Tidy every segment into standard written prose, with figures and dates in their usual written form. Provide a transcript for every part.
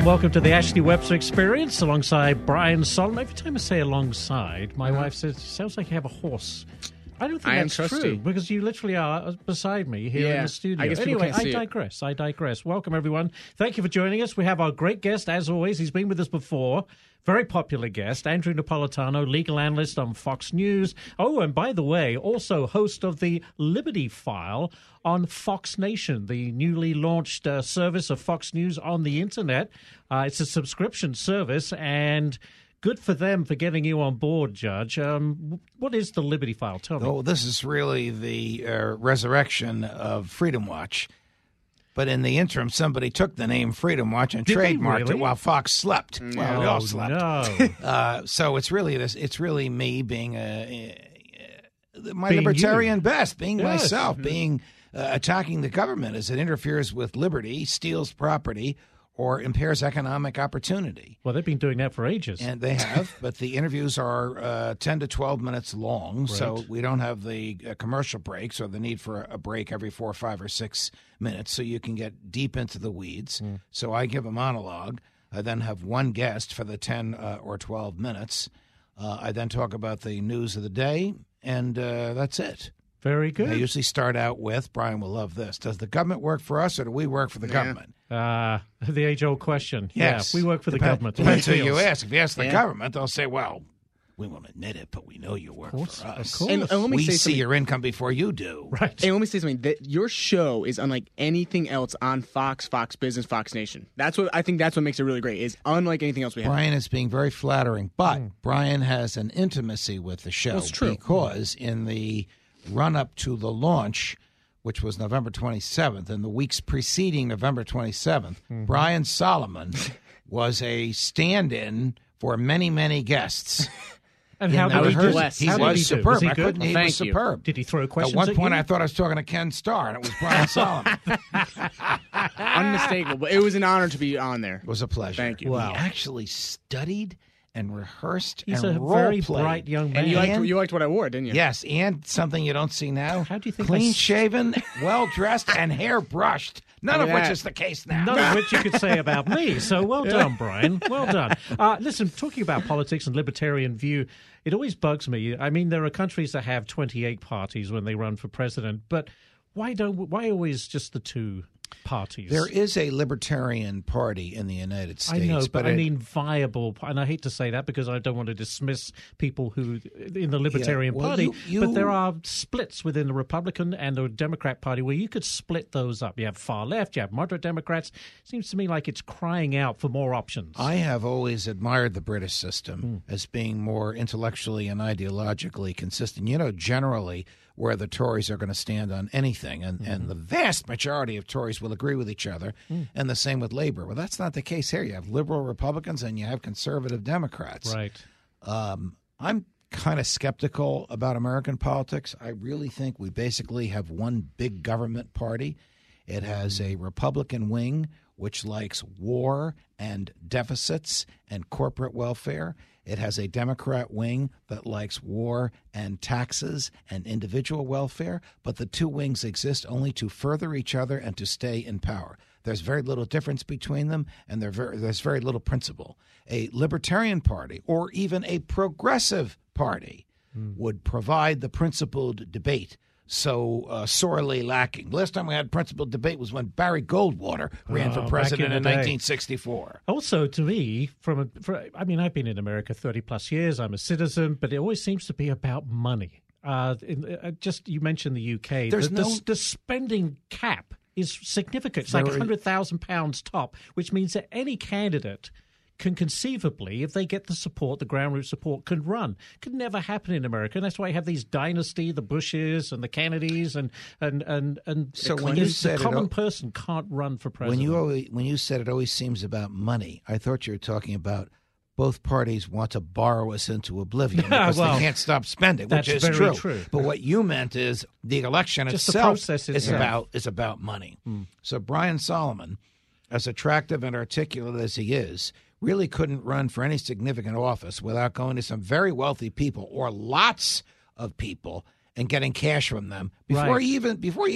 time. Welcome to the Ashley Webster Experience alongside Brian Solomon. Every time I say alongside, my wife says, it sounds like you have a horse. I don't think that's true, because you literally are beside me here in the studio. I digress. Welcome, everyone. Thank you for joining us. We have our great guest, as always. He's been with us before. Very popular guest, Andrew Napolitano, legal analyst on Fox News. Oh, and by the way, also host of the Liberty File on Fox Nation, the newly launched service of Fox News on the internet. It's a subscription service, and good for them for getting you on board, Judge. What is the Liberty File? Tell me. Oh, this is really the resurrection of Freedom Watch. But in the interim, somebody took the name Freedom Watch and trademarked it while Fox slept. No. Well, we all slept. No. So it's really this. It's really me being my libertarian best, being myself, attacking the government as it interferes with liberty, steals property, or impairs economic opportunity. Well, they've been doing that for ages. And they have, but the interviews are 10 to 12 minutes long, right. So we don't have the commercial breaks or the need for a break every 4, 5, or 6 minutes, so you can get deep into the weeds. Mm. So I give a monologue. I then have one guest for the 10 or 12 minutes. I then talk about the news of the day, and that's it. Very good. I usually start out with, Brian will love this, does the government work for us or do we work for the government? The age-old question. Yes. Yeah, we work for the government. Depends who you ask. If you ask the government, they'll say, well, we won't admit it, but we know you work for us. Of course. And let me see your income before you do. Right. And let me say something. Your show is unlike anything else on Fox, Fox Business, Fox Nation. I think that's what makes it really great, is unlike anything else we have. Brian is being very flattering, but Brian has an intimacy with the show. That's true. Because in the run-up to the launch, which was November 27th, and the weeks preceding November 27th, Brian Solomon was a stand-in for many, many guests. And how did he do? He was superb. I couldn't even superb. Did he throw questions at you? At one point, I thought I was talking to Ken Starr, and it was Brian Solomon. Unmistakable. But it was an honor to be on there. It was a pleasure. Thank you. Wow. He actually studied and rehearsed and role-played. He's a very bright young man. And you liked what I wore, didn't you? Yes, and something you don't see now. How do you think? Clean-shaven, well-dressed, and hair-brushed. None of which is the case now. None of which you could say about me. So well done, Brian. Well done. Listen, talking about politics and libertarian view, it always bugs me. I mean, there are countries that have 28 parties when they run for president, but why always just the two parties? There is a libertarian party in the United States. I know, but I mean viable. And I hate to say that because I don't want to dismiss people who in the Libertarian Party. But there are splits within the Republican and the Democrat Party where you could split those up. You have far left, you have moderate Democrats. It seems to me like it's crying out for more options. I have always admired the British system as being more intellectually and ideologically consistent. You know, generally where the Tories are going to stand on anything, and the vast majority of Tories will agree with each other, and the same with Labor. Well, that's not the case here. You have liberal Republicans and you have conservative Democrats. Right. I'm kind of skeptical about American politics. I really think we basically have one big government party. It has a Republican wing which likes war and deficits and corporate welfare. It has a Democrat wing that likes war and taxes and individual welfare, but the two wings exist only to further each other and to stay in power. There's very little difference between them, and there's very little principle. A libertarian party or even a progressive party would provide the principled debate so sorely lacking. Last time we had principled debate was when Barry Goldwater ran for president in 1964. Also, to me, I've been in America 30-plus years. I'm a citizen, but it always seems to be about money. You mentioned the UK. There's the spending cap is significant. It's like £100,000 top, which means that any candidate can conceivably, if they get the support, the ground root support, can run. Could never happen in America. And that's why you have these dynasty, the Bushes and the Kennedys, and so when you said the common person can't run for president. When you said it always seems about money, I thought you were talking about both parties want to borrow us into oblivion because they can't stop spending, which is true. But what you meant is the election itself is about money. So Brian Solomon, as attractive and articulate as he is, really couldn't run for any significant office without going to some very wealthy people or lots of people and getting cash from them before right. he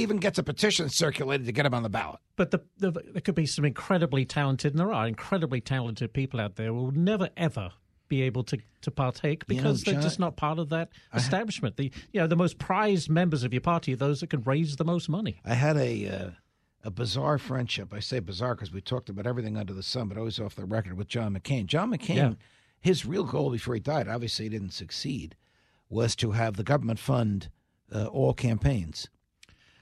even gets a petition circulated to get him on the ballot. But there could be some incredibly talented, and there are incredibly talented people out there who will never, ever be able to partake because they're just not part of that establishment. The most prized members of your party are those that can raise the most money. I had a bizarre friendship. I say bizarre because we talked about everything under the sun, but always off the record with John McCain. His real goal before he died, obviously he didn't succeed, was to have the government fund all campaigns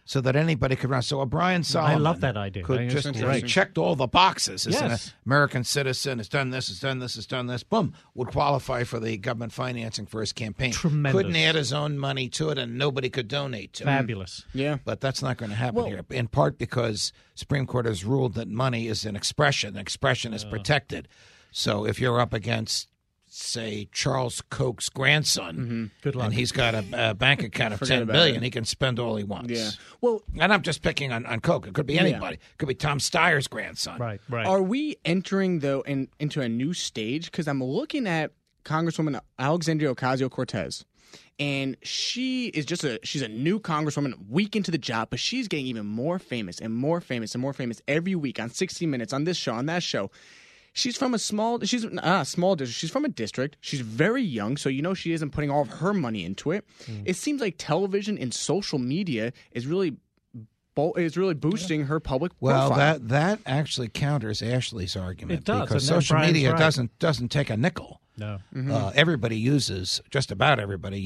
so that anybody could run. So O'Brien Solomon, I love that idea. He checked all the boxes. Yes. An American citizen has done this, has done this, has done this. Boom. Would qualify for the government financing for his campaign. Tremendous. Couldn't add his own money to it, and nobody could donate to it. Fabulous. Yeah. But that's not going to happen here, in part because Supreme Court has ruled that money is an expression. Expression is protected. So if you're up against, say, Charles Koch's grandson, good luck. And he's got a bank account of $10 billion. He can spend all he wants. Yeah. Well, and I'm just picking on Koch. It could be anybody. It could be Tom Steyer's grandson. Right. Are we entering, though, into a new stage? Because I'm looking at Congresswoman Alexandria Ocasio-Cortez, and she is she's a new congresswoman, a week into the job, but she's getting even more famous and more famous and more famous every week on 60 Minutes, on this show, on that show. She's from a small district. She's from a district. She's very young, so she isn't putting all of her money into it. Mm. It seems like television and social media is really boosting her public profile. Well, that actually counters Ashley's argument. It does, because social media doesn't take a nickel. No, just about everybody uses social media.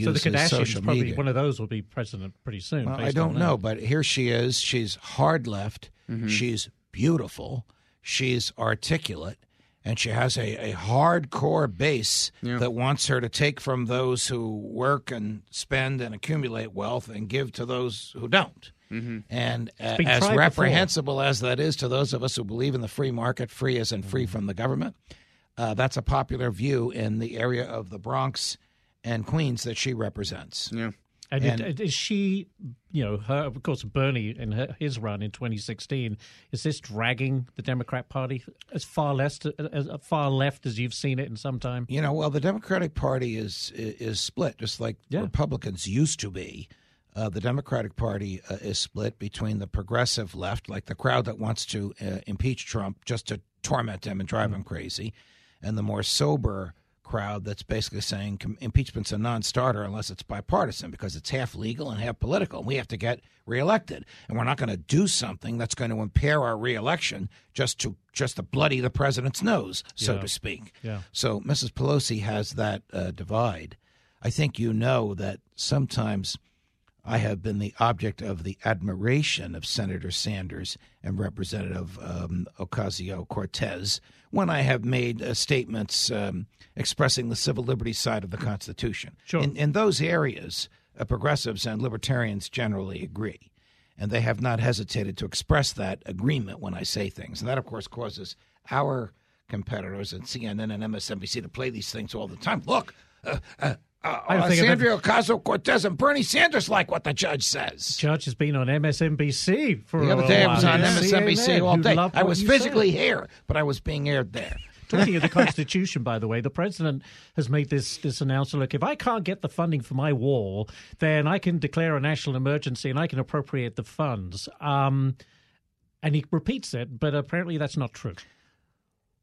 So the Kardashians, probably one of those will be president pretty soon. Well, I don't know, but here she is. She's hard left. Mm-hmm. She's beautiful. She's articulate. And she has a hardcore base that wants her to take from those who work and spend and accumulate wealth and give to those who don't. Mm-hmm. And as reprehensible as that is to those of us who believe in the free market, free as in free from the government, that's a popular view in the area of the Bronx and Queens that she represents. Yeah. And is she, of course, Bernie in his run in 2016, is this dragging the Democrat Party as far left as you've seen it in some time? The Democratic Party is split, just like Republicans used to be. The Democratic Party is split between the progressive left, like the crowd that wants to impeach Trump just to torment him and drive him crazy, and the more sober crowd that's basically saying impeachment's a non-starter unless it's bipartisan because it's half legal and half political. We have to get reelected, and we're not going to do something that's going to impair our reelection just to bloody the president's nose, so to speak. Yeah. So Mrs. Pelosi has that divide. I think that sometimes I have been the object of the admiration of Senator Sanders and Representative Ocasio-Cortez when I have made statements expressing the civil liberties side of the Constitution. Sure. In those areas, progressives and libertarians generally agree, and they have not hesitated to express that agreement when I say things. And that, of course, causes our competitors at CNN and MSNBC to play these things all the time. Look, Alexandria Ocasio-Cortez and Bernie Sanders like what the judge says. The judge has been on MSNBC for a while. The other day I was on MSNBC all day. I was physically here, but I was being aired there. Talking of the Constitution, by the way, the president has made this announcement. Look, if I can't get the funding for my wall, then I can declare a national emergency and I can appropriate the funds. And he repeats it, but apparently that's not true.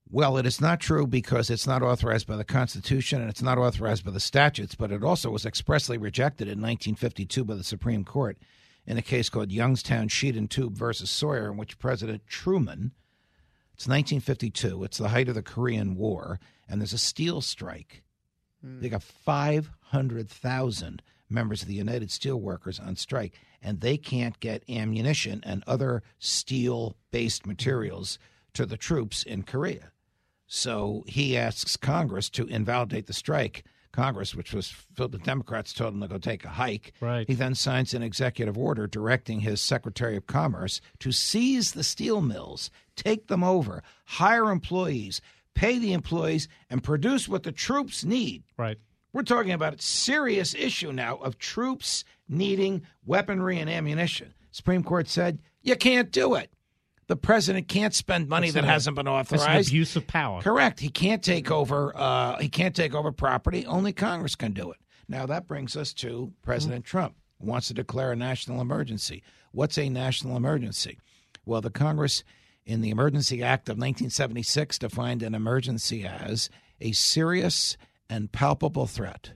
Well, it is not true because it's not authorized by the Constitution and it's not authorized by the statutes, but it also was expressly rejected in 1952 by the Supreme Court in a case called Youngstown Sheet and Tube versus Sawyer, in which President Truman, it's 1952, it's the height of the Korean War, and there's a steel strike. They got 500,000 members of the United Steelworkers on strike, and they can't get ammunition and other steel-based materials to the troops in Korea. So he asks Congress to invalidate the strike. Congress, which was filled with Democrats, told him to go take a hike. Right. He then signs an executive order directing his Secretary of Commerce to seize the steel mills, take them over, hire employees, pay the employees, and produce what the troops need. Right. We're talking about a serious issue now of troops needing weaponry and ammunition. Supreme Court said, you can't do it. The president can't spend money that hasn't been authorized. That's an abuse of power. Correct. He can't take over. He can't take over property. Only Congress can do it. Now that brings us to President Trump. wants to declare a national emergency. What's a national emergency? Well, the Congress in the Emergency Act of 1976 defined an emergency as a serious and palpable threat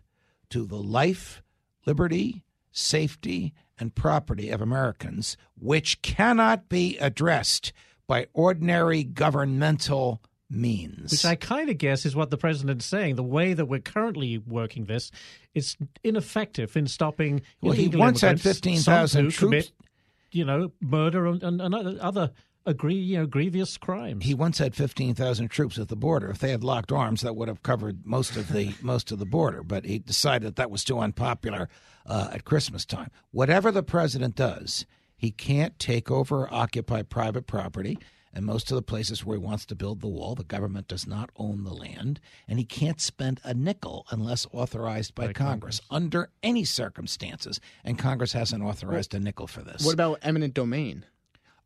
to the life, liberty, safety, and property of Americans, which cannot be addressed by ordinary governmental means. Which I kind of guess is what the president's saying. The way that we're currently working this is ineffective in stopping illegal immigrants. Well, he once had 15,000 troops commit, murder and other grievous crimes. He once had 15,000 troops at the border. If they had locked arms, that would have covered most of the border. But he decided that was too unpopular at Christmas time. Whatever the president does, he can't take over or occupy private property. And most of the places where he wants to build the wall, the government does not own the land. And he can't spend a nickel unless authorized by Congress under any circumstances. And Congress hasn't authorized a nickel for this. What about eminent domain?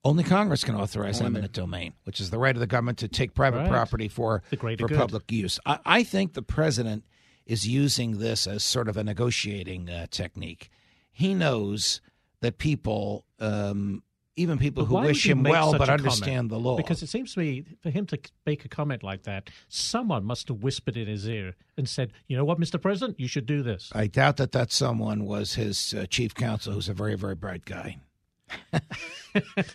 Only Congress can authorize eminent domain, which is the right of the government to take private property for public use. I think the president is using this as sort of a negotiating technique. He knows that people, even people who wish him well but understand the law. Because it seems to me, for him to make a comment like that, someone must have whispered in his ear and said, you know what, Mr. President, you should do this. I doubt that someone was his chief counsel, who's a very, very bright guy. And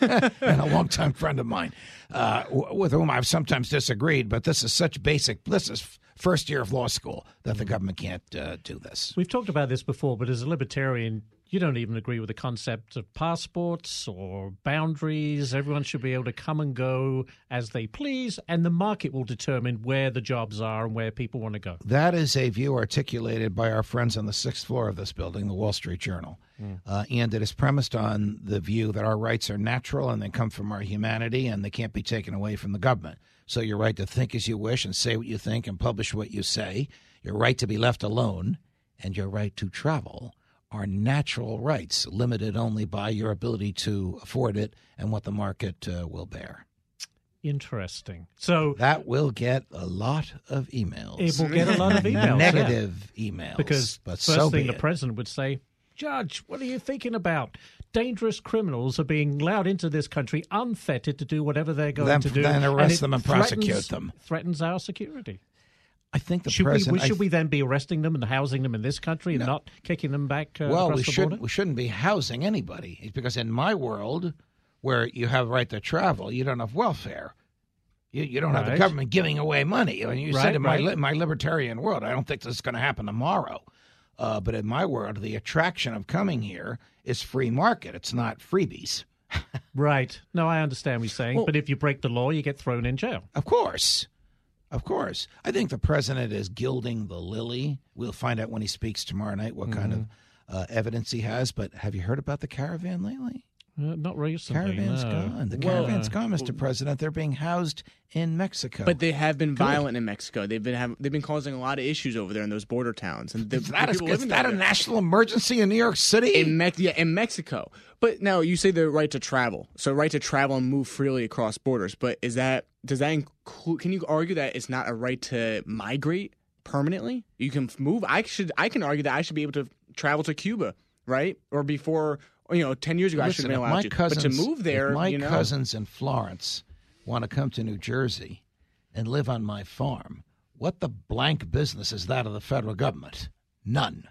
a longtime friend of mine with whom I've sometimes disagreed, but this is such basic. This is first year of law school that the government can't do this. We've talked about this before, but as a libertarian, you don't even agree with the concept of passports or boundaries. Everyone should be able to come and go as they please, and the market will determine where the jobs are and where people want to go. That is a view articulated by our friends on the sixth floor of this building, the Wall Street Journal. And it is premised on the view that our rights are natural and they come from our humanity and they can't be taken away from the government. So your right to think as you wish and say what you think and publish what you say, your right to be left alone, and your right to travel are natural rights, limited only by your ability to afford it and what the market will bear. Interesting. So that will get a lot of emails. It will get a lot of emails. Negative emails. Because the president would say, Judge, what are you thinking about? Dangerous criminals are being allowed into this country unfettered to do whatever they're going to do. Then arrest them and prosecute them. Threatens our security. I think the president. Should we then be arresting them and housing them in this country and not kicking them back across the border? Well, we shouldn't be housing anybody. It's because in my world, where you have a right to travel, you don't have welfare. You don't have the government giving away money. And you said in my libertarian world, I don't think this is going to happen tomorrow. But in my world, the attraction of coming here is free market. It's not freebies. Right. No, I understand what you're saying. Well, but if you break the law, you get thrown in jail. Of course. I think the president is gilding the lily. We'll find out when he speaks tomorrow night what kind of evidence he has. But have you heard about the caravan lately? Not recently. Caravan's gone. The caravan's gone, Mr. President. They're being housed in Mexico. But they have been violent in Mexico. They've been causing a lot of issues over there in those border towns. And is that a national emergency in New York City? In Mexico. But now you say the right to travel. So right to travel and move freely across borders. But can you argue that it's not a right to migrate permanently? You can move. I can argue that I should be able to travel to Cuba, right? Or 10 years ago, I should have been allowed to. But to move there, my cousins in Florence want to come to New Jersey and live on my farm, what the blank business is that of the federal government? None.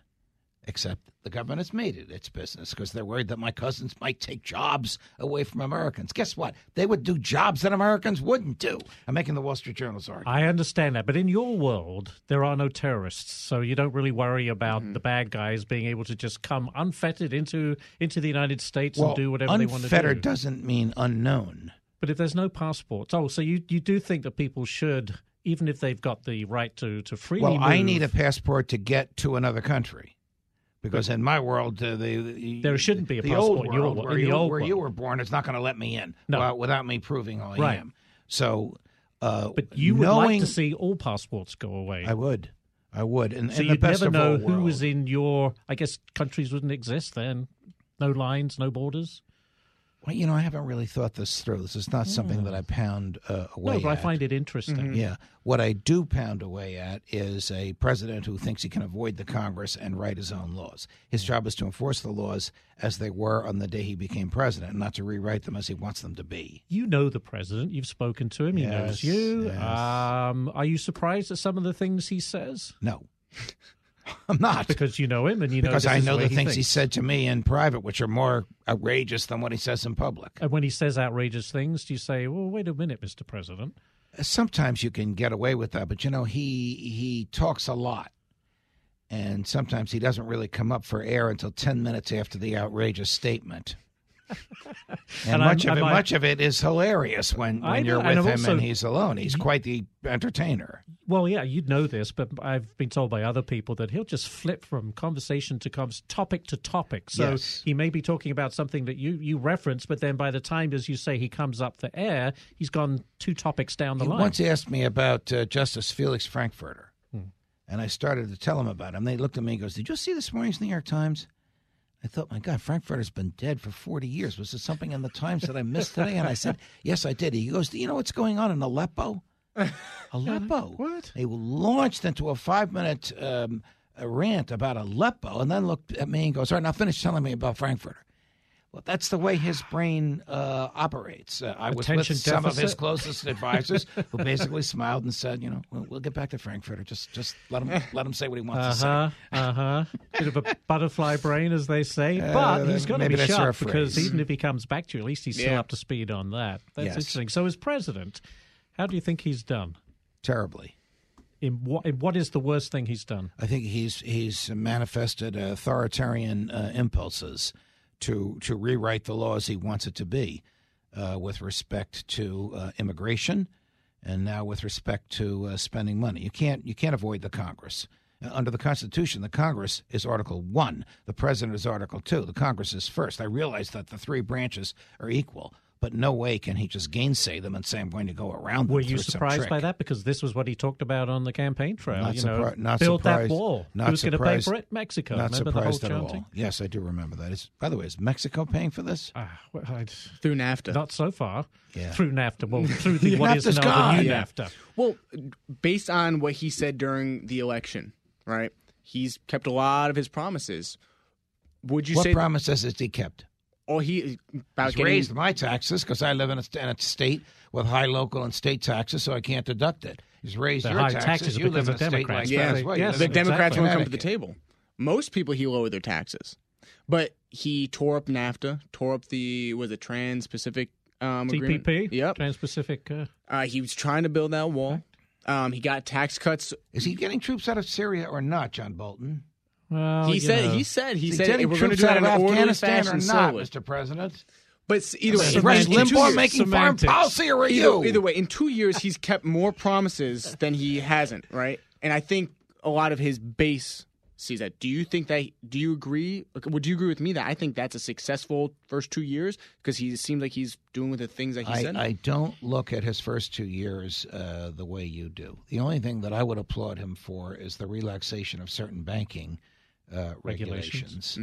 Except the government has made it its business because they're worried that my cousins might take jobs away from Americans. Guess what? They would do jobs that Americans wouldn't do. I'm making the Wall Street Journal's argument. I understand that. But in your world, there are no terrorists. So you don't really worry about the bad guys being able to just come unfettered into the United States and do whatever they want to do. Unfettered doesn't mean unknown. But if there's no passports. Oh, so you do think that people should, even if they've got the right to freely move. Well, I need a passport to get to another country. Because in my world, there shouldn't be a passport. Where you were born, it's not going to let me in without me proving all I am. So, but you would like to see all passports go away. I would. And so you'd never know who was in your. I guess countries wouldn't exist then. No lines, no borders. well, you know, I haven't really thought this through. This is not something that I pound away at. No, but I find it interesting. Yeah. What I do pound away at is a president who thinks he can avoid the Congress and write his own laws. His job is to enforce the laws as they were on the day he became president, not to rewrite them as he wants them to be. You know the president. You've spoken to him. He knows you. Yes. Are you surprised at some of the things he says? No. I'm not. Because you know him and you know because I know the things he said to me in private, which are more outrageous than what he says in public. And when he says outrageous things, do you say, well, wait a minute, Mr. President? Sometimes you can get away with that, but, you know, he talks a lot. And sometimes he doesn't really come up for air until 10 minutes after the outrageous statement. And much of it is hilarious when you're with him also, and he's alone. He's quite the entertainer. Well, yeah, you'd know this, but I've been told by other people that he'll just flip from conversation to topic to topic. So he may be talking about something that you reference, but then by the time, as you say, he comes up for air, he's gone two topics down the line. He once asked me about Justice Felix Frankfurter, and I started to tell him about him. They looked at me and goes, did you see this morning's New York Times? I thought, my God, Frankfurter's been dead for 40 years. Was there something in the Times that I missed today? And I said, yes, I did. He goes, do you know what's going on in Aleppo? Aleppo? What? They launched into a 5-minute rant about Aleppo and then looked at me and goes, all right, now finish telling me about Frankfurter. Well, that's the way his brain operates. I was with some of his closest advisors who basically smiled and said, you know, we'll get back to Frankfurter. Just let him say what he wants to say. Bit of a butterfly brain, as they say. But he's got to be sharp because even if he comes back to you, at least he's still up to speed on that. That's interesting. So as president, how do you think he's done? Terribly. In what is the worst thing he's done? I think he's manifested authoritarian impulses. To rewrite the laws he wants it to be with respect to immigration and now with respect to spending money. You can't avoid the Congress. Under the Constitution, the Congress is Article 1. The President is Article 2. The Congress is first. I realize that the three branches are equal, but no way can he just gainsay them and say, I'm going to go around them. Were you surprised by that? Because this was what he talked about on the campaign trail. Build that wall. Who's going to pay for it? Mexico. Not surprised at all. Yes, I do remember that. By the way, is Mexico paying for this? Through NAFTA. Not so far. Yeah. Through NAFTA. Well, through the what is now the new NAFTA. Well, based on what he said during the election, right, he's kept a lot of his promises. Would you say— what promises has he kept? Oh, he raised my taxes because I live in a state with high local and state taxes, so I can't deduct it. He's raised your taxes. You live in a state like that as well. Yes, the Democrats won't come to the table. Most people, he lowered their taxes. But he tore up NAFTA, tore up the Trans-Pacific Agreement. TPP? Yep. Trans-Pacific. He was trying to build that wall. He got tax cuts. Is he getting troops out of Syria or not, John Bolton? Well, he said we're going to do that in Afghanistan or not, Mr. President. But either way, Rush Limbaugh making foreign policy or you? Either way, in 2 years, he's kept more promises than he hasn't, right? And I think a lot of his base sees that. Do you think that? Do you agree? Would you agree with me that I think that's a successful first 2 years because he seems like he's doing with the things that he said? I don't look at his first 2 years the way you do. The only thing that I would applaud him for is the relaxation of certain banking regulations.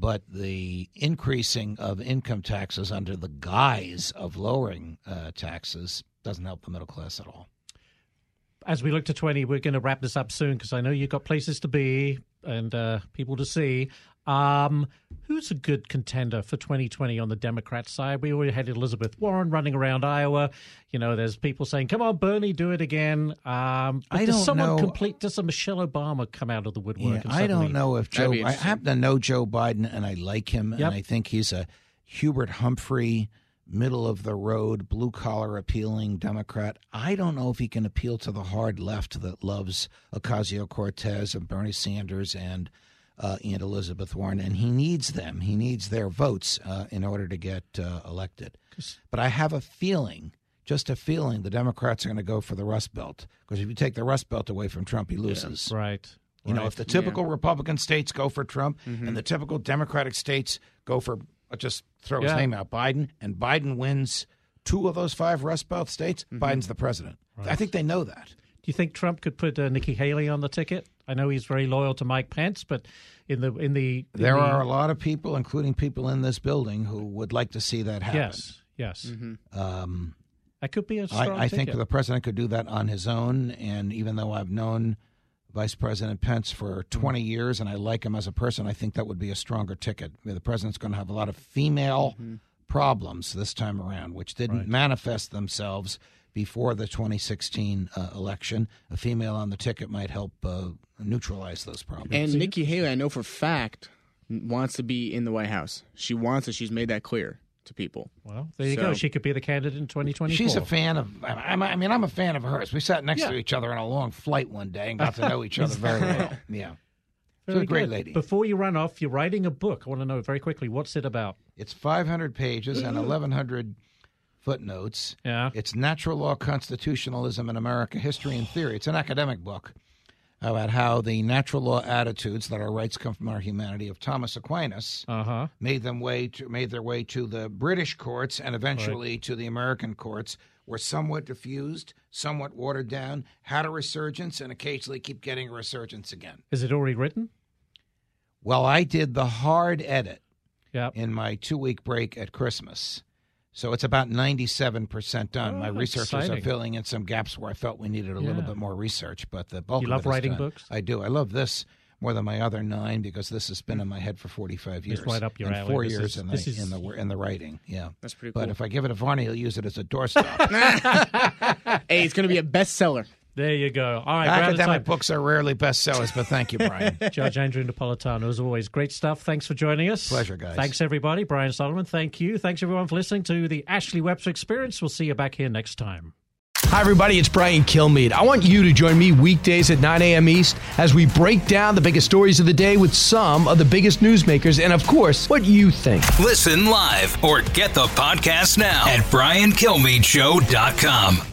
But the increasing of income taxes under the guise of lowering taxes doesn't help the middle class at all. As we look to 20, we're going to wrap this up soon because I know you've got places to be and people to see. Who's a good contender for 2020 on the Democrat side? We already had Elizabeth Warren running around Iowa. You know, there's people saying, come on, Bernie, do it again. Does Michelle Obama come out of the woodwork? Yeah, I don't know if Joe – I happen to know Joe Biden and I like him and I think he's a Hubert Humphrey – middle-of-the-road, blue-collar, appealing Democrat. I don't know if he can appeal to the hard left that loves Ocasio-Cortez and Bernie Sanders and Elizabeth Warren, and he needs them. He needs their votes in order to get elected. But I have a feeling, just a feeling, the Democrats are going to go for the Rust Belt, because if you take the Rust Belt away from Trump, he loses. Yeah, right. You know, if the typical Republican states go for Trump and the typical Democratic states go for I'll just throw his name out, Biden, and Biden wins 2 of those 5 Rust Belt states, Biden's the president. Right. I think they know that. you think Trump could put Nikki Haley on the ticket? I know he's very loyal to Mike Pence, but there are a lot of people, including people in this building, who would like to see that happen. Yes. Mm-hmm. That could be a strong ticket. I think the president could do that on his own, and even though I've known Vice President Pence for 20 years and I like him as a person, I think that would be a stronger ticket. I mean, the president's going to have a lot of female problems this time around, which didn't manifest themselves before the 2016 election. A female on the ticket might help neutralize those problems. And Nikki Haley, I know for a fact, wants to be in the White House. She wants it. She's made that clear to people. Well, there you go. She could be the candidate in 2024. She's a fan of, I'm a fan of hers. We sat next to each other on a long flight one day and got to know each other very well. Yeah. She's a great lady. Before you run off, you're writing a book. I want to know very quickly, what's it about? It's 500 pages and 1,100 footnotes. Yeah. It's Natural Law Constitutionalism in America, History and Theory. It's an academic book about how the natural law attitudes that our rights come from our humanity of Thomas Aquinas made their way to the British courts and eventually to the American courts, were somewhat diffused, somewhat watered down, had a resurgence, and occasionally keep getting a resurgence again. Is it already written? Well, I did the hard edit in my 2-week break at Christmas. So it's about 97% done. My researchers are filling in some gaps where I felt we needed a little bit more research, but the bulk of it is done. You love writing books? I do. I love this more than my other 9 because this has been in my head for 45 years. It's right up your alley. 4 years in the writing. Yeah, that's pretty cool. But if I give it to Varney, he'll use it as a doorstop. Hey, it's going to be a bestseller. There you go. All right, academic books are rarely bestsellers, but thank you, Brian. Judge Andrew Napolitano, as always, great stuff. Thanks for joining us. Pleasure, guys. Thanks, everybody. Brian Solomon, thank you. Thanks, everyone, for listening to the Ashley Webster Experience. We'll see you back here next time. Hi, everybody. It's Brian Kilmeade. I want you to join me weekdays at 9 a.m. East as we break down the biggest stories of the day with some of the biggest newsmakers and, of course, what you think. Listen live or get the podcast now at BrianKilmeadeShow.com.